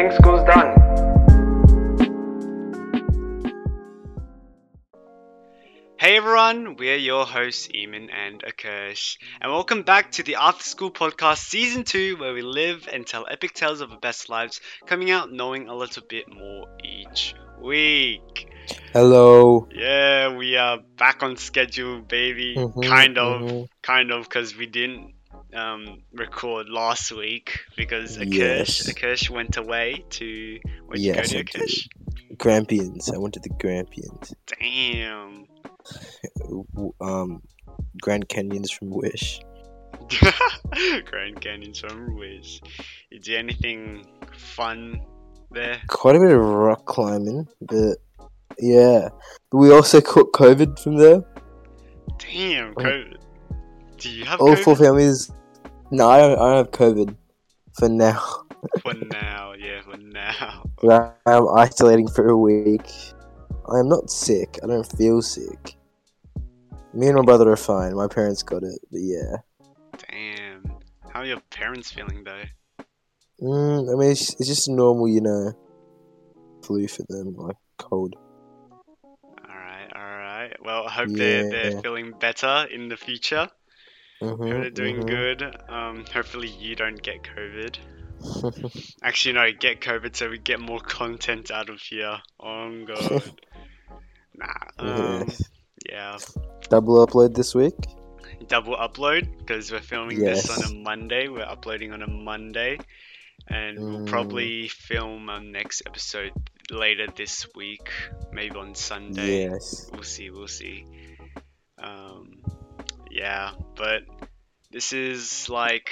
getting schools done. Hey everyone, we're your hosts Eamon and Akash, and welcome back to the After School Podcast Season 2, where we live and tell epic tales of our best lives, coming out knowing a little bit more each week. Hello. Yeah, we are back on schedule, baby. Kind of, because we didn't record last week because Akash went away to. Where'd you go to, Akash? Grampians. I went to the Grampians. Damn. Grand Canyons from Wish. Grand Canyons from Wish. Is there anything fun there? Quite a bit of rock climbing, but yeah. We also caught COVID from there. Damn, COVID. Do you have all COVID? Four families? No, I don't have COVID. For now. For now. I'm isolating for a week. I'm not sick. I don't feel sick. Me and my brother are fine. My parents got it, but yeah. Damn. How are your parents feeling, though? I mean, it's just normal, flu for them, like cold. Alright. Well, I hope they're feeling better in the future. They're doing good. Hopefully you don't get COVID. Actually, no, get COVID so we get more content out of here. Oh, God. Yeah. Double upload this week? Double upload, because we're filming this on a Monday. We're uploading on a Monday. And we'll probably film our next episode later this week. Maybe on Sunday. Yes. We'll see. Yeah, but this is like...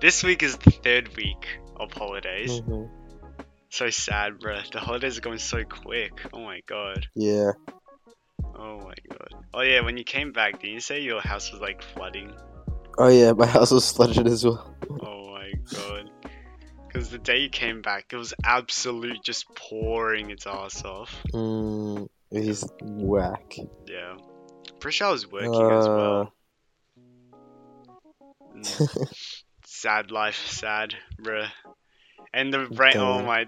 this week is the third week of holidays. So sad, bro. The holidays are going so quick. Oh my god. Yeah. Oh my god. Oh yeah, when you came back, didn't you say your house was like flooding? Oh yeah, my house was flooded as well. Oh my god. Because the day you came back, it was absolute just pouring its ass off. It is whack. Yeah. Pretty sure I was working as well. Sad life, sad, bruh. And the rain,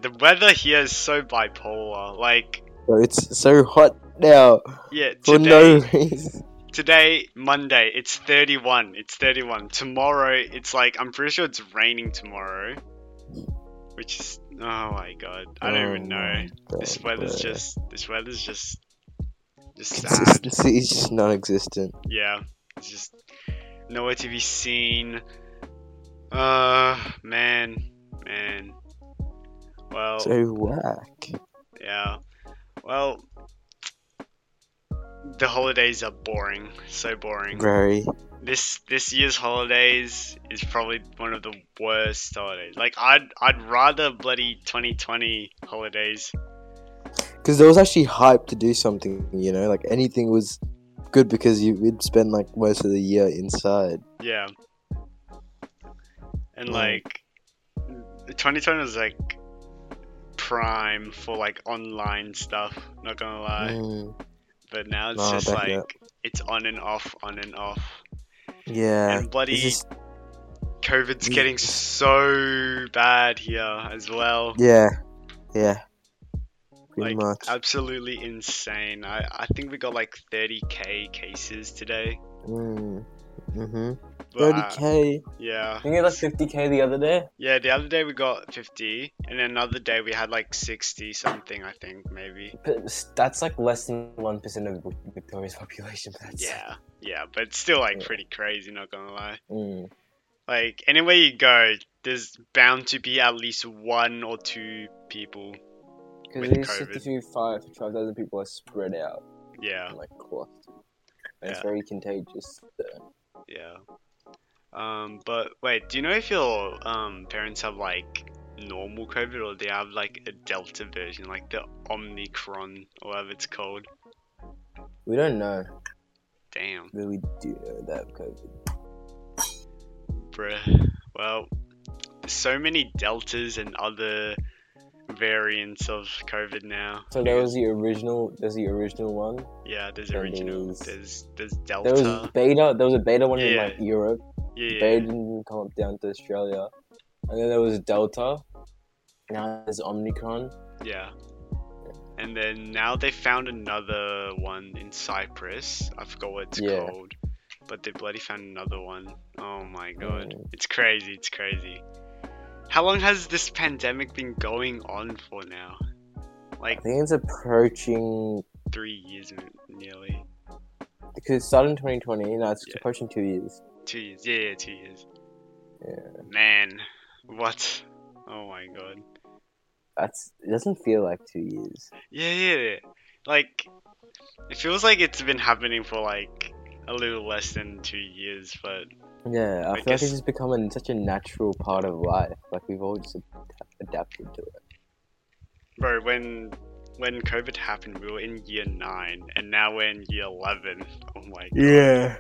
the weather here is so bipolar. Like, it's so hot now. Yeah, today, for no reason. Today, Monday, it's 31. Tomorrow, it's like, I'm pretty sure it's raining tomorrow. Which is, oh my god, I don't even know. God, this weather's just sad. It's just non-existent. Yeah, it's just nowhere to be seen. Man. Well. So whack. Yeah. Well, the holidays are boring. So boring. Very. This year's holidays is probably one of the worst holidays. Like, I'd rather bloody 2020 holidays. Because there was actually hype to do something, like anything was good because we'd spend like most of the year inside. Yeah. And like 2020 was like prime for like online stuff, not gonna lie. But now it's just like it's on and off. Yeah. And bloody COVID's getting so bad here as well. Yeah. Pretty much. Absolutely insane. I think we got like 30,000 cases today. 30,000? Yeah. I think it was 50,000 the other day. Yeah, the other day we got 50, and then another day we had like 60 something, I think, maybe. But that's like less than 1% of Victoria's population. Yeah, but still like pretty crazy, not gonna lie. Like, anywhere you go, there's bound to be at least one or two people. Because these 55 to 12,000 people are spread out. Yeah. Like clusters. It's very contagious. So. Yeah. But wait, do you know if your parents have like normal COVID or they have like a Delta version, like the Omicron or whatever it's called? We don't know. Damn. But we do know that COVID. Bruh. Well, there's so many Deltas and other variants of COVID now. So there's the original one. Yeah, there's Delta. There was a beta one in like Europe. Yeah. Beta didn't come down to Australia. And then there was Delta. Now there's Omicron. Yeah. And then now they found another one in Cyprus. I forgot what it's called. But they bloody found another one. Oh my god. It's crazy. It's crazy. How long has this pandemic been going on for now? Like, I think it's approaching 3 years nearly. Because it started in 2020. Now it's approaching 2 years. 2 years. Yeah, 2 years. Yeah. Man. What? Oh my god. It doesn't feel like 2 years. Yeah. Like, it feels like it's been happening for like a little less than 2 years, but yeah, I feel like it's just become such a natural part of life. Like, we've all just adapted to it. Bro, when COVID happened, we were in year 9, and now we're in year 11. Oh my god. Yeah.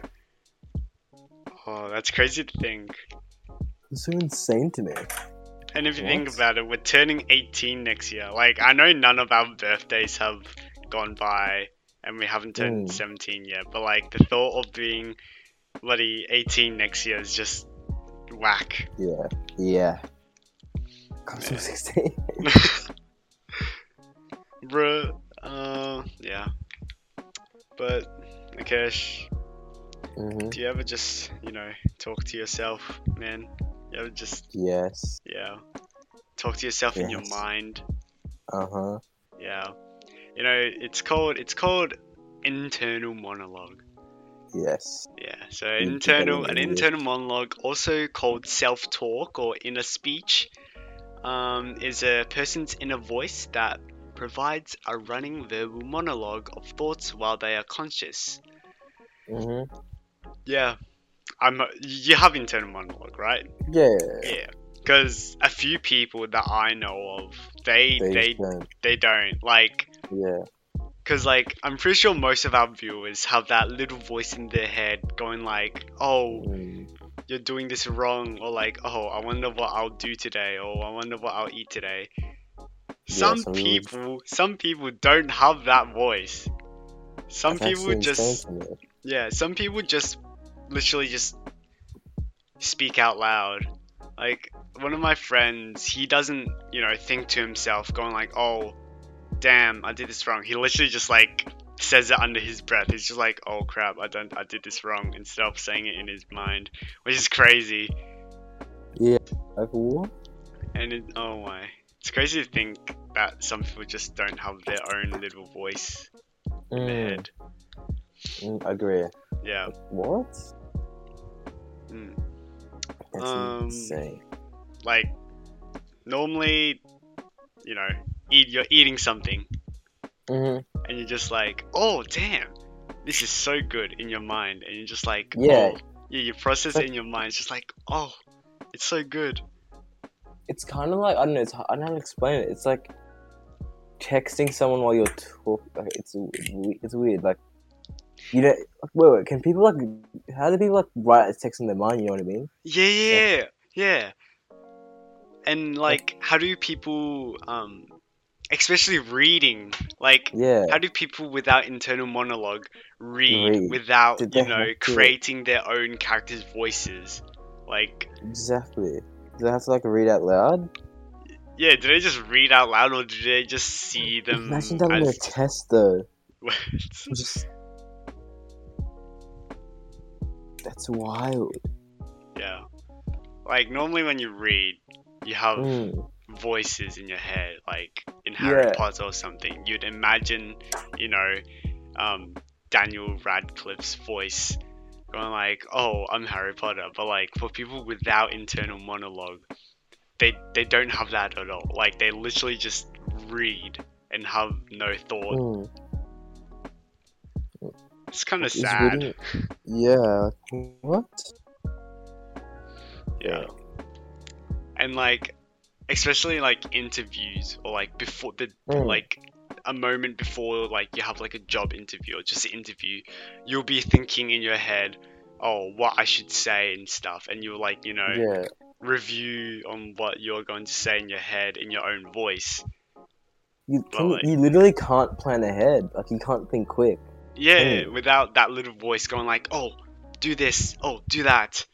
Oh, that's crazy to think. It's so insane to me. And if you think about it, we're turning 18 next year. Like, I know none of our birthdays have gone by and we haven't turned 17 yet, but like, the thought of being bloody 18 next year is just whack. Yeah. I'm still 16. Bruh. Yeah. But, Akash, do you ever just, talk to yourself, man? You just talk to yourself in your mind. It's called internal monologue. So internal monologue, also called self-talk or inner speech, is a person's inner voice that provides a running verbal monologue of thoughts while they are conscious. You have internal monologue, right? Yeah. Because a few people that I know of, they don't. Like, yeah. Because, like, I'm pretty sure most of our viewers have that little voice in their head going like, oh, you're doing this wrong, or like, oh, I wonder what I'll do today, or I wonder what I'll eat today. Some people don't have that voice. Some people just literally just speak out loud. Like, one of my friends, he doesn't think to himself going like, oh damn, I did this wrong. He literally just like says it under his breath. He's just like, oh crap, I did this wrong, instead of saying it in his mind, which is crazy. Yeah, like what? And it's crazy to think that some people just don't have their own little voice in their head. I agree. Yeah. What? That's insane. Like, normally, you're eating something, and you're just like, "Oh, damn, this is so good," in your mind, and you're just like, you process it in your mind. It's just like, "Oh, it's so good." It's kind of like, I don't know. I don't know how to explain it. It's like texting someone while you're talking. Like, it's weird. Like, you know, wait. Can people how do people write text in their mind? You know what I mean? Yeah. And like, how do people, especially reading? Like, how do people without internal monologue read without creating their own characters' voices? Like, exactly. Do they have to read out loud? Yeah. Do they just read out loud, or do they just see them? Imagine that in a test, though. That's wild. Yeah. Like, normally when you read, you have voices in your head, like in Harry Potter or something. You'd imagine, Daniel Radcliffe's voice going like, oh, I'm Harry Potter. But like, for people without internal monologue, they don't have that at all. Like, they literally just read and have no thought. It's kind of sad. Yeah. What? Yeah. And like, especially like interviews, or like before the like a moment before, like you have like a job interview or just an interview, you'll be thinking in your head, oh, what I should say and stuff, and you'll like review on what you're going to say in your head in your own voice. You literally can't plan ahead. Like, you can't think quick. Yeah, without that little voice going like, oh, do this, oh, do that.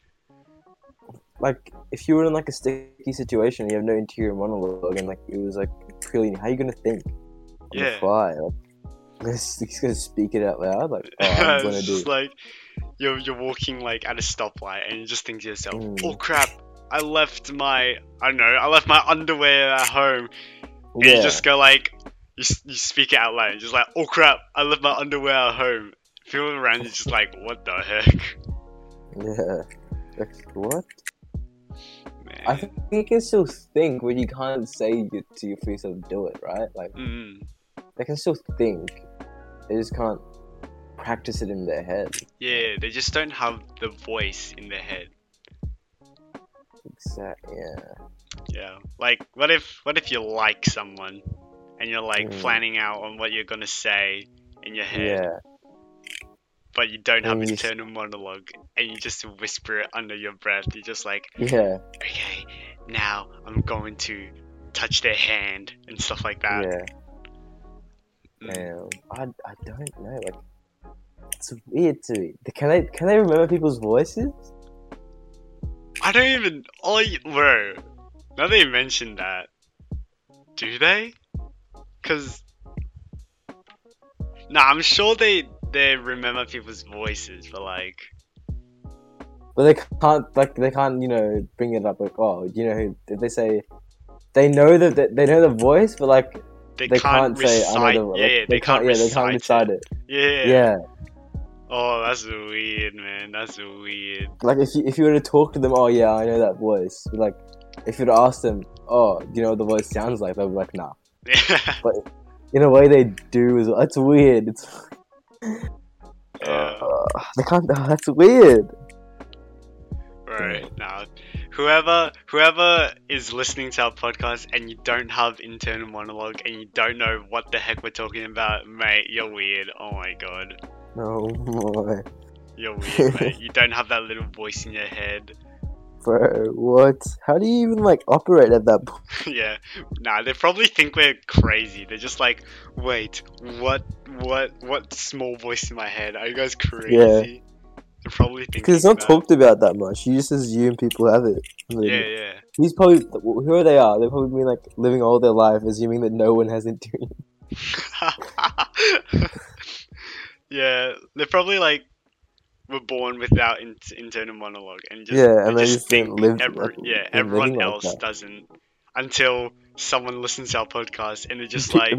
like, if you were in, like, a sticky situation and you have no interior monologue and, like, it was, like, purely, how are you going to think? Yeah. The fly? Like, he's going to speak it out loud? Like, oh, I'm going to do it. Like, you're walking, like, at a stoplight and you just think to yourself, oh, crap, I left my underwear at home. And yeah. You just go, like, you speak it out loud. You're just like, oh, crap, I left my underwear at home. People around you just like, what the heck? Yeah. Like, what? Man. I think you can still think, but you can't say it to your face and do it, right? Like, they can still think. They just can't practice it in their head. Yeah, they just don't have the voice in their head. Exactly, yeah. Yeah, like, what if you like someone, and you're, like, planning out on what you're gonna say in your head, but you don't have internal monologue, and you just whisper it under your breath. You're just like, okay, now I'm going to touch their hand, and stuff like that. Yeah. Man, I don't know, like, it's weird to me. Can they remember people's voices? I don't even... bro, now that you mentioned that, do they? Because... Nah, I'm sure they remember people's voices, but like... But they can't, you know, bring it up, like, oh, you know who... If they say... They know the voice, but like... They can't recite, say... I know the, like, they can't recite it. Yeah. Oh, that's weird, man. That's weird. Like, if you were to talk to them, oh, yeah, I know that voice. But, like, if you were to ask them, oh, do you know what the voice sounds like? They'd be like, nah. But in a way, they do as well. That's weird. It's... They can't... Oh, that's weird. Right. Now, whoever is listening to our podcast and you don't have internal monologue and you don't know what the heck we're talking about, mate, you're weird. Oh, my God. Oh boy. You're weird, mate. You don't have that little voice in your head. Bro, what? How do you even, like, operate at that point? Yeah. Nah, they probably think we're crazy. They're just like, wait, what small voice in my head? Are you guys crazy? Yeah. They probably think... Because it's not talked about that much. You just assume people have it. Yeah. These probably... Whoever they are, they've probably been, like, living all their life assuming that no one has it. Yeah, they probably, like, were born without internal monologue and just think everyone else like doesn't, until someone listens to our podcast and they're just like,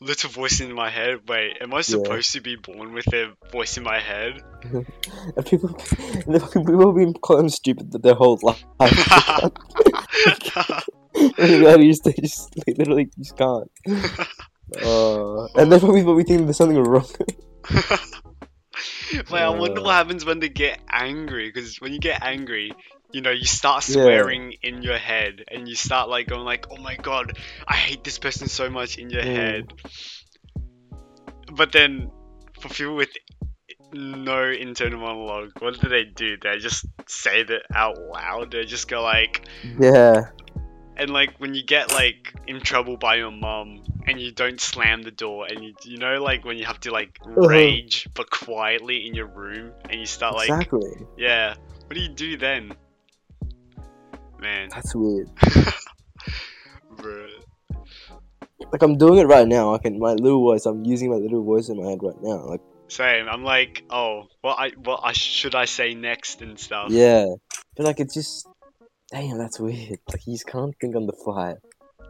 little voice in my head, wait, am I supposed to be born with a voice in my head? And people have been calling stupid their whole life. They literally just can't. And then we think there's something wrong. Like, I wonder what happens when they get angry, because when you get angry, you know, you start swearing in your head, and you start, like, going, like, oh my god, I hate this person so much in your head. But then, for people with no internal monologue, what do? They just say that out loud, they just go, like... Yeah. And, like, when you get, like, in trouble by your mum, and you don't slam the door, and you know, like, when you have to, like, rage, but quietly in your room, and you start, like... Exactly. Yeah. What do you do then? Man. That's weird. Bro. Like, I'm doing it right now. I'm using my little voice in my head right now. Like... Same. I'm like, oh, what should I say next and stuff? Yeah. But, like, it's just... Damn, that's weird. Like, you just can't think on the fly.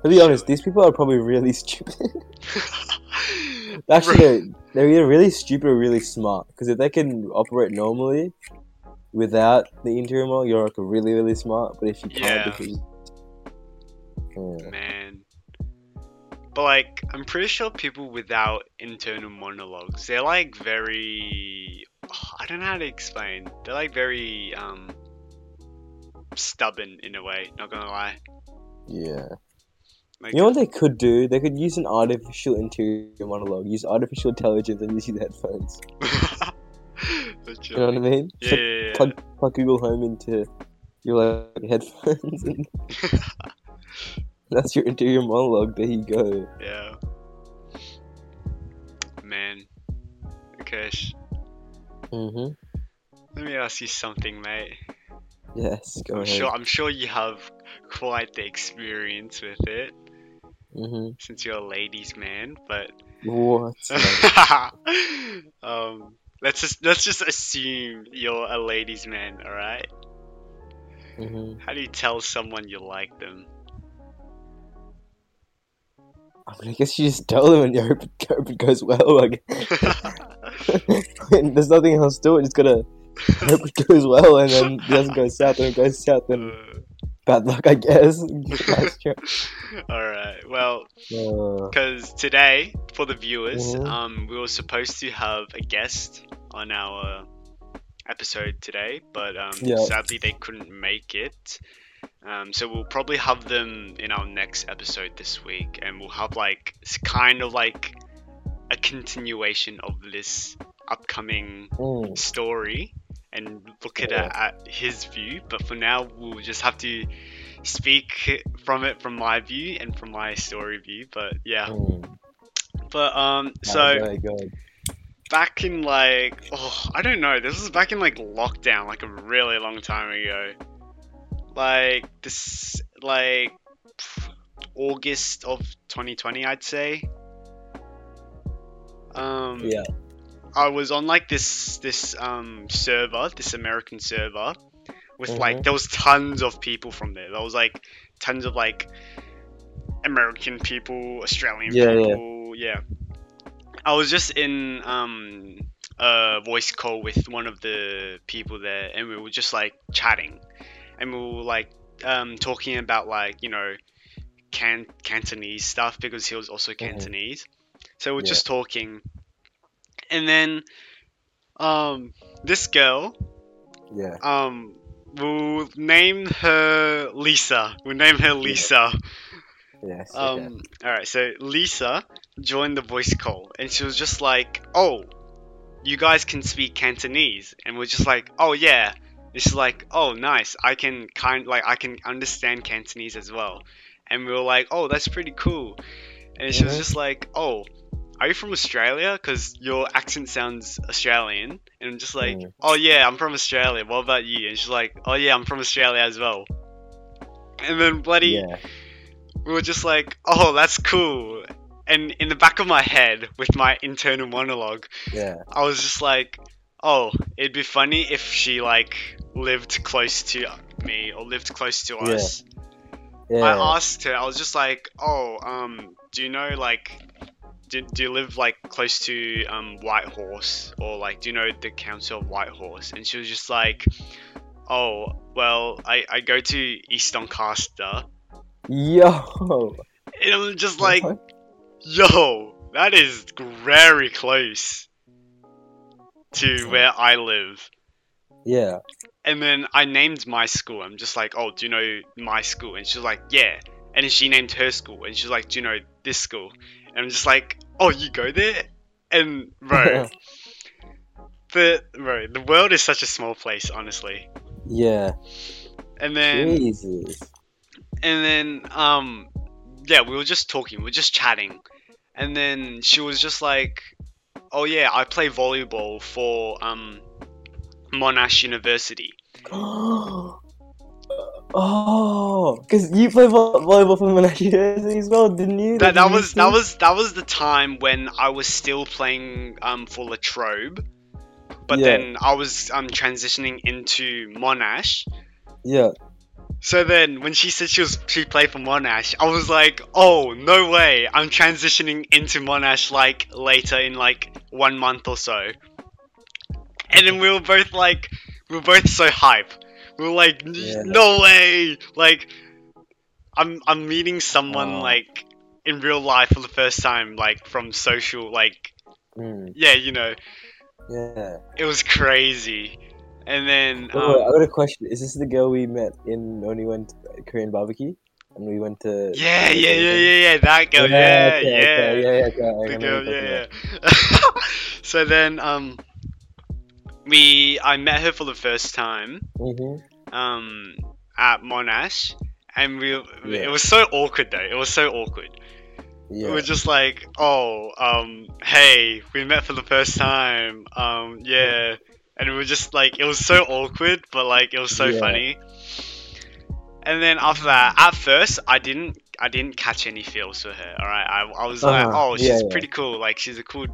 To be honest, these people are probably really stupid. Actually, they're either really stupid or really smart. Because if they can operate normally without the interior monologue, you're, like, really, really smart. But if you can't... Man. But, like, I'm pretty sure people without internal monologues, they're, like, very... Oh, I don't know how to explain. They're, like, very... stubborn in a way, not gonna lie. Yeah. Like, you know what they could do? They could use an artificial interior monologue, use artificial intelligence, and use your headphones. You know what I mean? Yeah. Plug Google Home into your, like, headphones. And that's your interior monologue. There you go. Yeah. Man. Akash. Let me ask you something, mate. Yes, go ahead. Sure, I'm sure you have quite the experience with it, since you're a ladies' man. But what? Let's just assume you're a ladies' man. All right. How do you tell someone you like them? I mean, I guess you just tell them and you hope it goes well. Like, there's nothing else to it. It's gotta hope it goes well, and then it doesn't go south. And it goes south, then bad luck, I guess. All right. Well, because today for the viewers, we were supposed to have a guest on our episode today, but sadly they couldn't make it. So we'll probably have them in our next episode this week, and we'll have like kind of like a continuation of this upcoming story and look at it at his view. But for now, we'll just have to speak from it from my view and from my story view. But but so back in like I don't know, this was back in like lockdown, like a really long time ago. Like August of 2020, I'd say. I was on like this server, this American server, with like there was tons of people from there. There was like tons of like American people, Australian people. I was just in a voice call with one of the people there, and we were just like chatting. And we were like talking about like, you know, Cantonese stuff, because he was also Cantonese. So we're just talking, and then this girl, we'll name her Lisa. Yes. All right. So Lisa joined the voice call, and she was just like, "Oh, you guys can speak Cantonese," and we're just like, "Oh yeah." It's like, "Oh, nice. I can understand Cantonese as well." And we were like, "Oh, that's pretty cool." And she was just like, "Oh, are you from Australia? Because your accent sounds Australian." And I'm just like, "Oh, yeah, I'm from Australia. What about you?" And she's like, "Oh, yeah, I'm from Australia as well." And then we were just like, "Oh, that's cool." And in the back of my head, with my internal monologue, I was just like, "Oh, it'd be funny if she like lived close to me or lived close to us." I asked her. I was just like, "Oh, do you know like, do you live like close to Whitehorse, or like do you know the council of Whitehorse?" And she was just like, "Oh, well, I go to Eastoncaster." Yo. And I'm just like, "Yo, that is very close to where I live." And then I named my school. I'm just like, "Oh, do you know my school?" And she's like, "Yeah." And then she named her school, and she's like, "Do you know this school?" And I'm just like, "Oh, you go there?" And the world is such a small place, honestly. And then Jesus. And then we were just talking, we were just chatting, and then she was just like, "Oh yeah, I play volleyball for Monash University." Oh, because you play volleyball for Monash University as well, didn't you? That was the time when I was still playing for La Trobe, but then I was transitioning into Monash. So then, when she said she played for Monash, I was like, "Oh, no way! I'm transitioning into Monash like later in like 1 month or so." And then we were both so hype. We were like, "No way! Like, I'm meeting someone like in real life for the first time, like from social, like you know." It was crazy. And then wait, I got a question. Is this the girl we met when we went to Korean barbecue? And we went to that girl, the girl, So then I met her for the first time at Monash, and it was so awkward though. It was so awkward. We were just like, "Oh, hey, we met for the first time. And it was just like, it was so awkward, but like it was so funny. And then after that, at first I didn't catch any feels for her. All right, I was like, oh, she's pretty cool. Like, she's a cool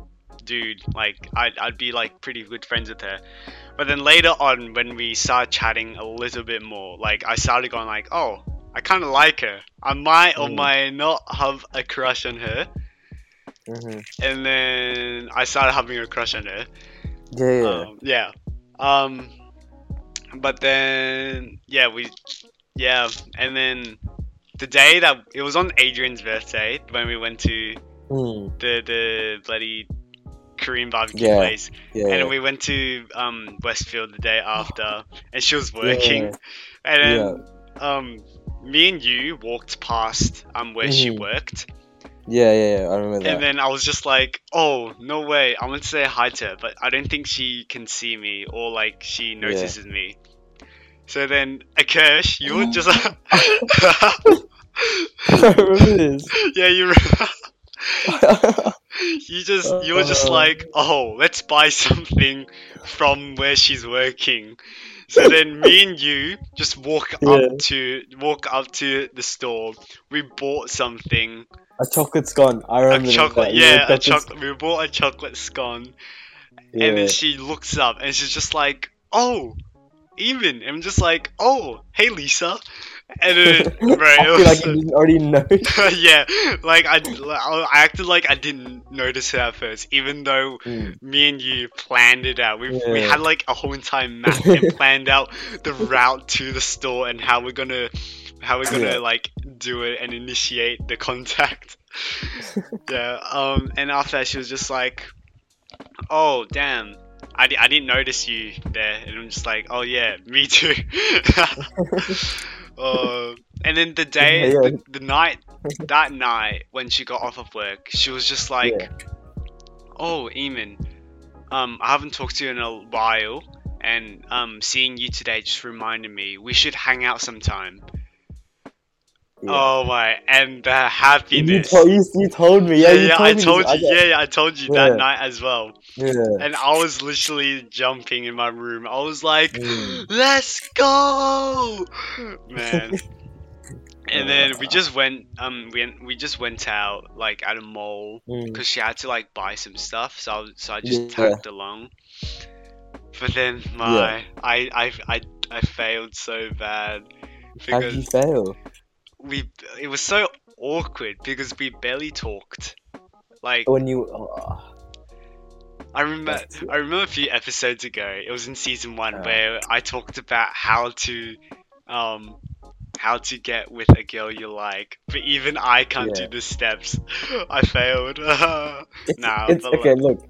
dude. Like, I'd be like pretty good friends with her. But then later on, when we started chatting a little bit more, like I started going like, oh, I kind of like her. I might or might not have a crush on her. And then I started having a crush on her. But then and then the day that it was on Adrian's birthday, when we went to the bloody Korean barbecue place, and we went to Westfield the day after, and she was working, and then me and you walked past where she worked. I remember that. And then I was just like, oh, no way, I want to say hi to her, but I don't think she can see me, or like she notices me. So then, Akash, you were just like... I remember this. Yeah, you were just like, oh, let's buy something from where she's working. So then me and you just walk up to the store. We bought something. A chocolate scone. I remember. A chocolate, that. A chocolate. We bought a chocolate scone, and then she looks up and she's just like, "Oh, Eamon." And I'm just like, "Oh, hey, Lisa." And then, right, I feel like you didn't already know. Like I acted like I didn't notice her at first, even though me and you planned it out. We had like a whole entire map and planned out the route to the store and how we're gonna. Like do it and initiate the contact. And after that, she was just like, oh damn, I didn't notice you there. And I'm just like, oh yeah, me too. And then the day that night when she got off of work, she was just like, oh Eamon, I haven't talked to you in a while, and seeing you today just reminded me we should hang out sometime. Oh my! And the happiness. You told me. I told you that night as well. And I was literally jumping in my room. I was like, "Let's go, man!" And then we just went out like at a mall because she had to like buy some stuff. So I just tagged along. But then I failed so bad. How did you fail? It was so awkward because we barely talked. Like when you, I remember a few episodes ago. It was in season 1 where I talked about how to get with a girl you like, but even I can't do the steps. I failed. Okay, look,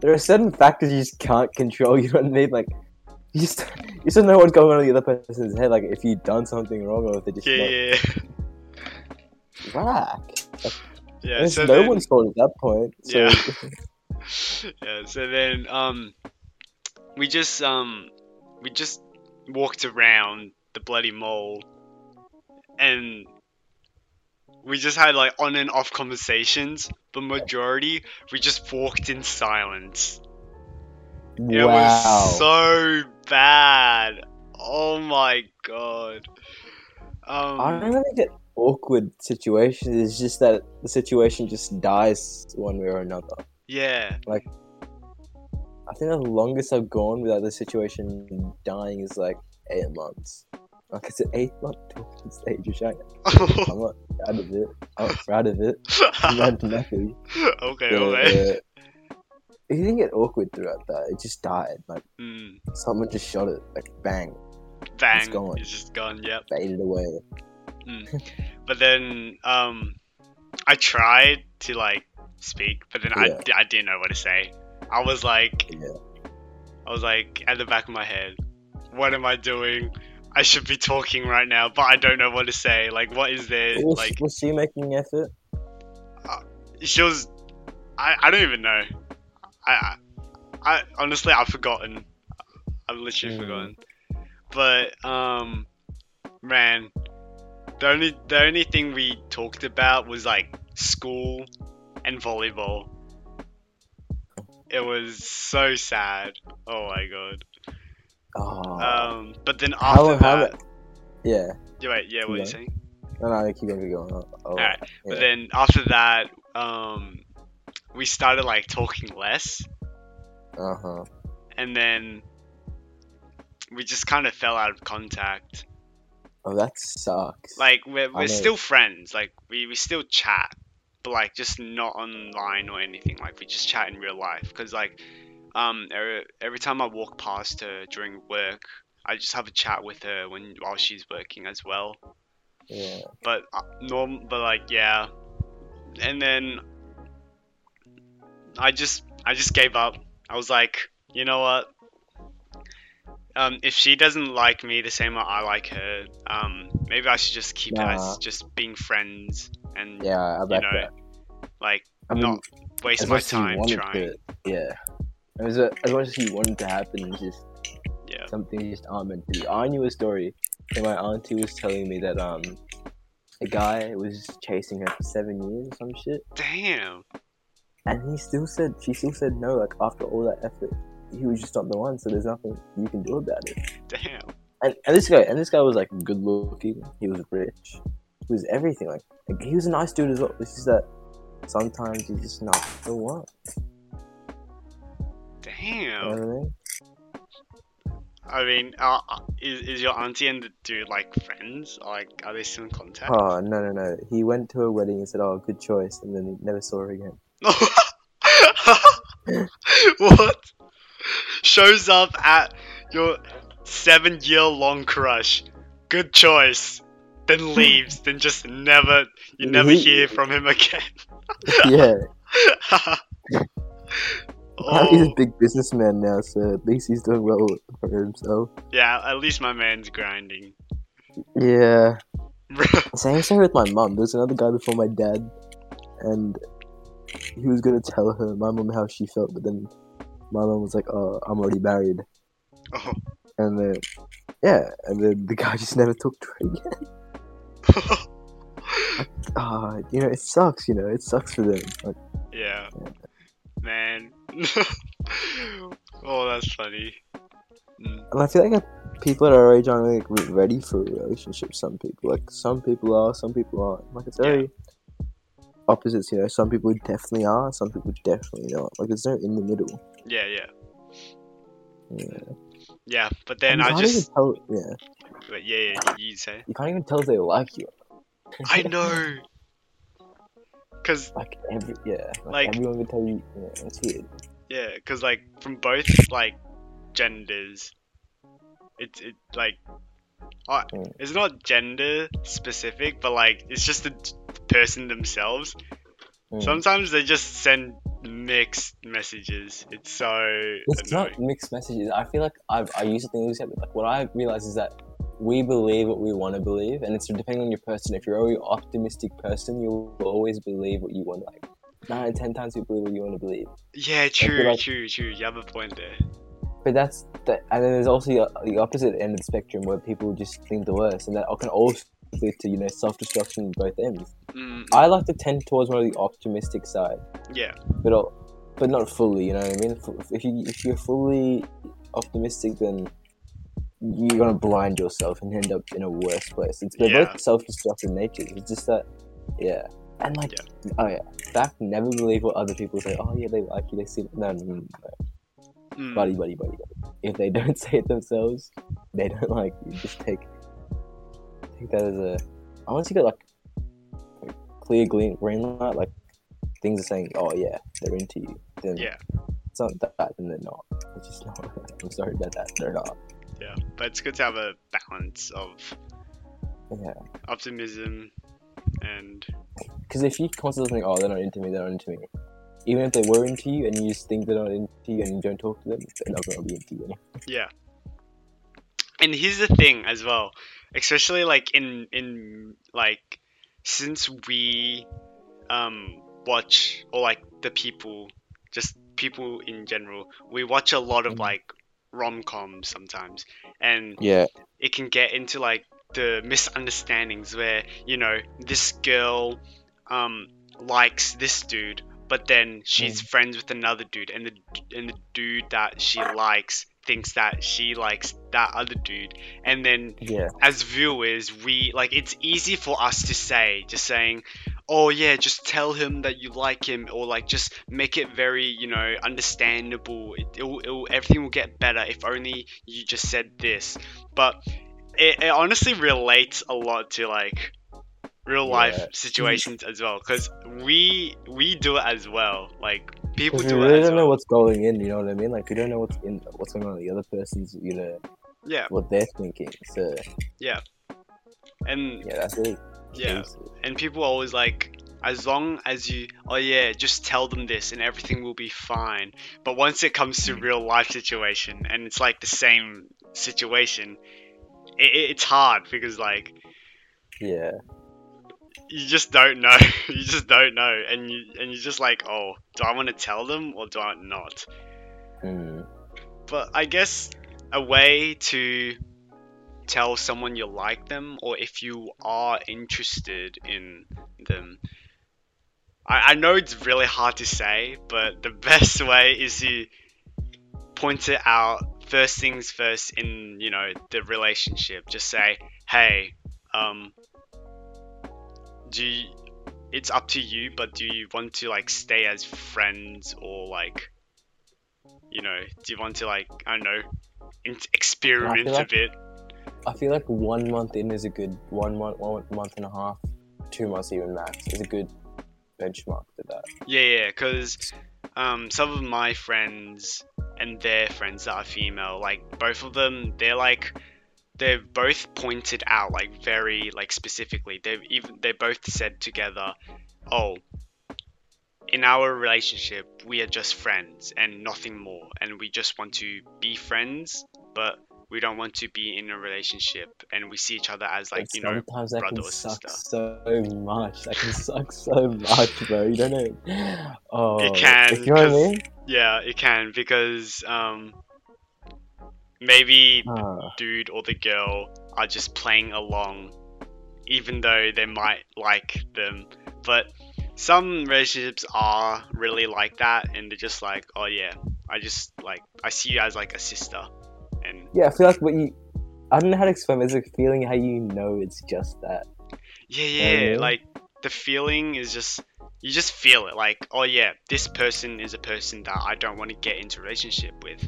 there are certain factors you just can't control. You know what I mean? Like. You just don't know what's going on in the other person's head, like if you've done something wrong or if they just like, there's so no one's fault at that point. So. So then we just walked around the bloody mall and we just had like on and off conversations, but majority we just walked in silence. It was so bad. Oh my god. I remember that awkward situation. It's just that the situation just dies one way or another. Yeah. Like, I think the longest I've gone without the situation dying is like 8 months. Like, it's an 8-month talking stage. I'm not proud of it. I'm not happy. Okay. It didn't get awkward throughout that. It just died. Like someone just shot it. Like bang. It's gone. It's just gone. Yep. Faded away. But then I tried to like speak, but then I didn't know what to say. I was like at the back of my head, what am I doing? I should be talking right now, but I don't know what to say. Like, what is there? Was she making effort? She was. I don't even know. I honestly, I've forgotten. I've literally forgotten. But man, the only thing we talked about was like school and volleyball. It was so sad. Oh my god. Oh. But then after that... Yeah. What are you saying? No, they keep going. Alright. Yeah. But then after that, we started like talking less. Uh-huh. And then we just kind of fell out of contact. Oh, that sucks. Like, we're still friends. Like, we still chat. But, like, just not online or anything. Like, we just chat in real life. Because, like, every time I walk past her during work, I just have a chat with her while she's working as well. Yeah. But, yeah. And then I just gave up. I was like, you know what? If she doesn't like me the same way I like her, maybe I should just keep it as just being friends and, not waste my time trying. As much as you want it to happen, something just aren't meant to be. I knew a story, and my auntie was telling me that a guy was chasing her for 7 years or some shit. Damn. And she still said no, like, after all that effort. He was just not the one, so there's nothing you can do about it. Damn. And this guy was like good looking. He was rich. He was everything. Like he was a nice dude as well. It's just that sometimes you're just not the one. Damn. You know what I mean? Is your auntie and the dude like friends? Or, like, are they still in contact? Oh no. He went to her wedding and said, "Oh, good choice," and then never saw her again. What? Shows up at your 7-year-long crush. Good choice. Then leaves. Then just never hear from him again. Yeah. He's a big businessman now, so at least he's doing well for himself. Yeah, at least my man's grinding. Yeah. Same story with my mum. There was another guy before my dad, and he was gonna tell her, my mum, how she felt, but then my mum was like, "Oh, I'm already married." Oh. And then, the guy just never talked to her again. It sucks, it sucks for them. Like, yeah. Man. Oh, that's funny. And I feel like people at our age aren't really, like, ready for relationships, some people. Like, some people are, some people aren't. Like, it's very... opposites, some people definitely are, some people definitely not. Like, there's no in the middle. Yeah. But then I just tell, but you say you can't even tell if they like you. I know, because everyone would tell you. It's weird. Yeah, because like from both like genders, it like it's not gender specific, but like it's just the person themselves. Sometimes they just send mixed messages. It's annoying. Not mixed messages. I feel like I used to think like what I realized is that we believe what we want to believe, and it's depending on your person. If you're a really optimistic person, you'll always believe what you want. Like 9 out of 10 times you believe what you want to believe. Yeah, true. You have a point there. But and then there's also the opposite end of the spectrum where people just think the worst, and that can also lead to self-destruction at both ends. I like to tend towards one of the optimistic side. Yeah. But not fully, you know what I mean? If you're fully optimistic, then you're gonna blind yourself and end up in a worse place. They're both self-destructive natures. It's just that, and like, never believe what other people say. Oh yeah, they like you. They see it. No. Buddy. If they don't say it themselves, they don't like you. Just take that as a. I want to get like. Clear green light, like things are saying, "Oh yeah, they're into you." Then it's not that, and they're not. It's just not. I'm sorry about that. They're not. Yeah, but it's good to have a balance of optimism and. Because if you constantly think, "Oh, they're not into me," even if they were into you, and you just think they're not into you, and you don't talk to them, they're not gonna be into you anymore. Yeah. And here's the thing as well, especially like in like. Since we watch, or like the people, just people in general, we watch a lot of like rom-coms sometimes, and it can get into like the misunderstandings where this girl likes this dude, but then she's friends with another dude, and the dude that she likes thinks that she likes that other dude, and then as viewers, we like, it's easy for us to say, just saying, oh yeah, just tell him that you like him, or like just make it very, you know, understandable, everything will get better if only you just said this. But it honestly relates a lot to like real life situations as well, because we do it as well, like people do it. We really don't know what's going in, you know what I mean? Like, we don't know what's going on in the other person's, you know, what they're thinking. So and that's it. And people are always like, as long as you, just tell them this and everything will be fine. But once it comes to real life situation, and it's like the same situation, it's hard because like, you just don't know. You just don't know, and you're just like, oh, do I want to tell them or do I not? But I guess a way to tell someone you like them, or if you are interested in them, I know it's really hard to say, but the best way is to point it out first things first in, you know, the relationship. Just say, hey, it's up to you, but do you want to like stay as friends, or like, you know, do you want to like, I don't know, experiment a bit? I feel like 1 month in is a good 1 month, 1 month and a half, 2 months even max is a good benchmark for that. Yeah, because some of my friends and their friends that are female, like both of them, they're both pointed out like very like specifically. They both said together, oh, in our relationship we are just friends and nothing more, and we just want to be friends, but we don't want to be in a relationship, and we see each other as like, you know, brother or sister. That can suck so much, bro. You don't know. Oh, it can. You know what I mean? Yeah, it can, because maybe the dude or the girl are just playing along, even though they might like them. But some relationships are really like that, and they're just like, oh yeah, I just like, I see you as like a sister. Yeah, I feel like I don't know how to explain it. It's like feeling how you know it's just that. Yeah. Like the feeling is just, you just feel it. Like, oh yeah, this person is a person that I don't want to get into a relationship with,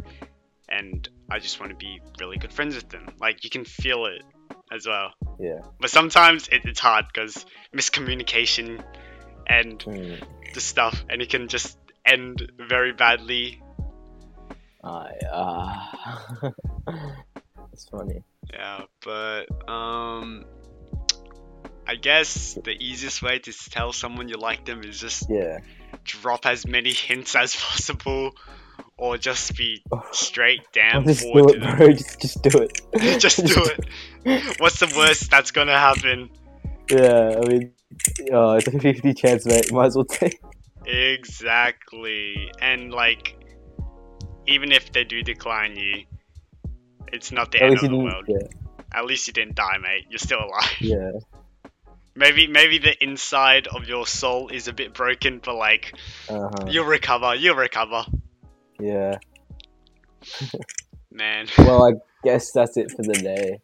and I just want to be really good friends with them. Like, you can feel it as well. Yeah. But sometimes it's hard because miscommunication and the stuff, and it can just end very badly. It's funny. Yeah, but I guess the easiest way to tell someone you like them is just drop as many hints as possible, or just be straight down forward. Just do it. Just do it. What's the worst that's gonna happen? Yeah, I mean, it's a 50/50 chance, mate. Might as well take. Exactly, and like, even if they do decline you, it's not the end of the world. At least you didn't die, mate. You're still alive. Yeah. Maybe the inside of your soul is a bit broken, but like, you'll recover. Yeah. Man. Well, I guess that's it for the day.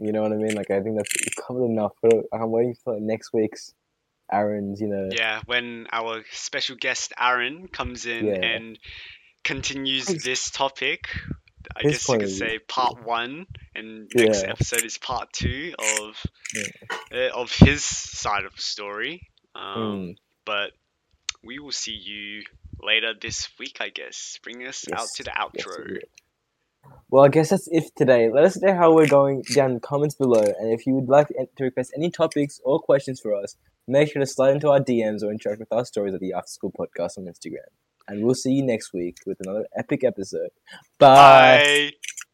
You know what I mean? Like, I think that's covered enough. I'm waiting for next week's Aaron's, you know. Yeah, when our special guest Aaron comes in and continues this topic. I guess you could say part 1, and next episode is part 2 of his side of the story. But we will see you later this week, I guess. Bring us out to the outro. Well, I guess that's it today. Let us know how we're going down in the comments below, and if you would like to request any topics or questions for us, make sure to slide into our DMs or interact with our stories at the After School Podcast on Instagram. And we'll see you next week with another epic episode. Bye.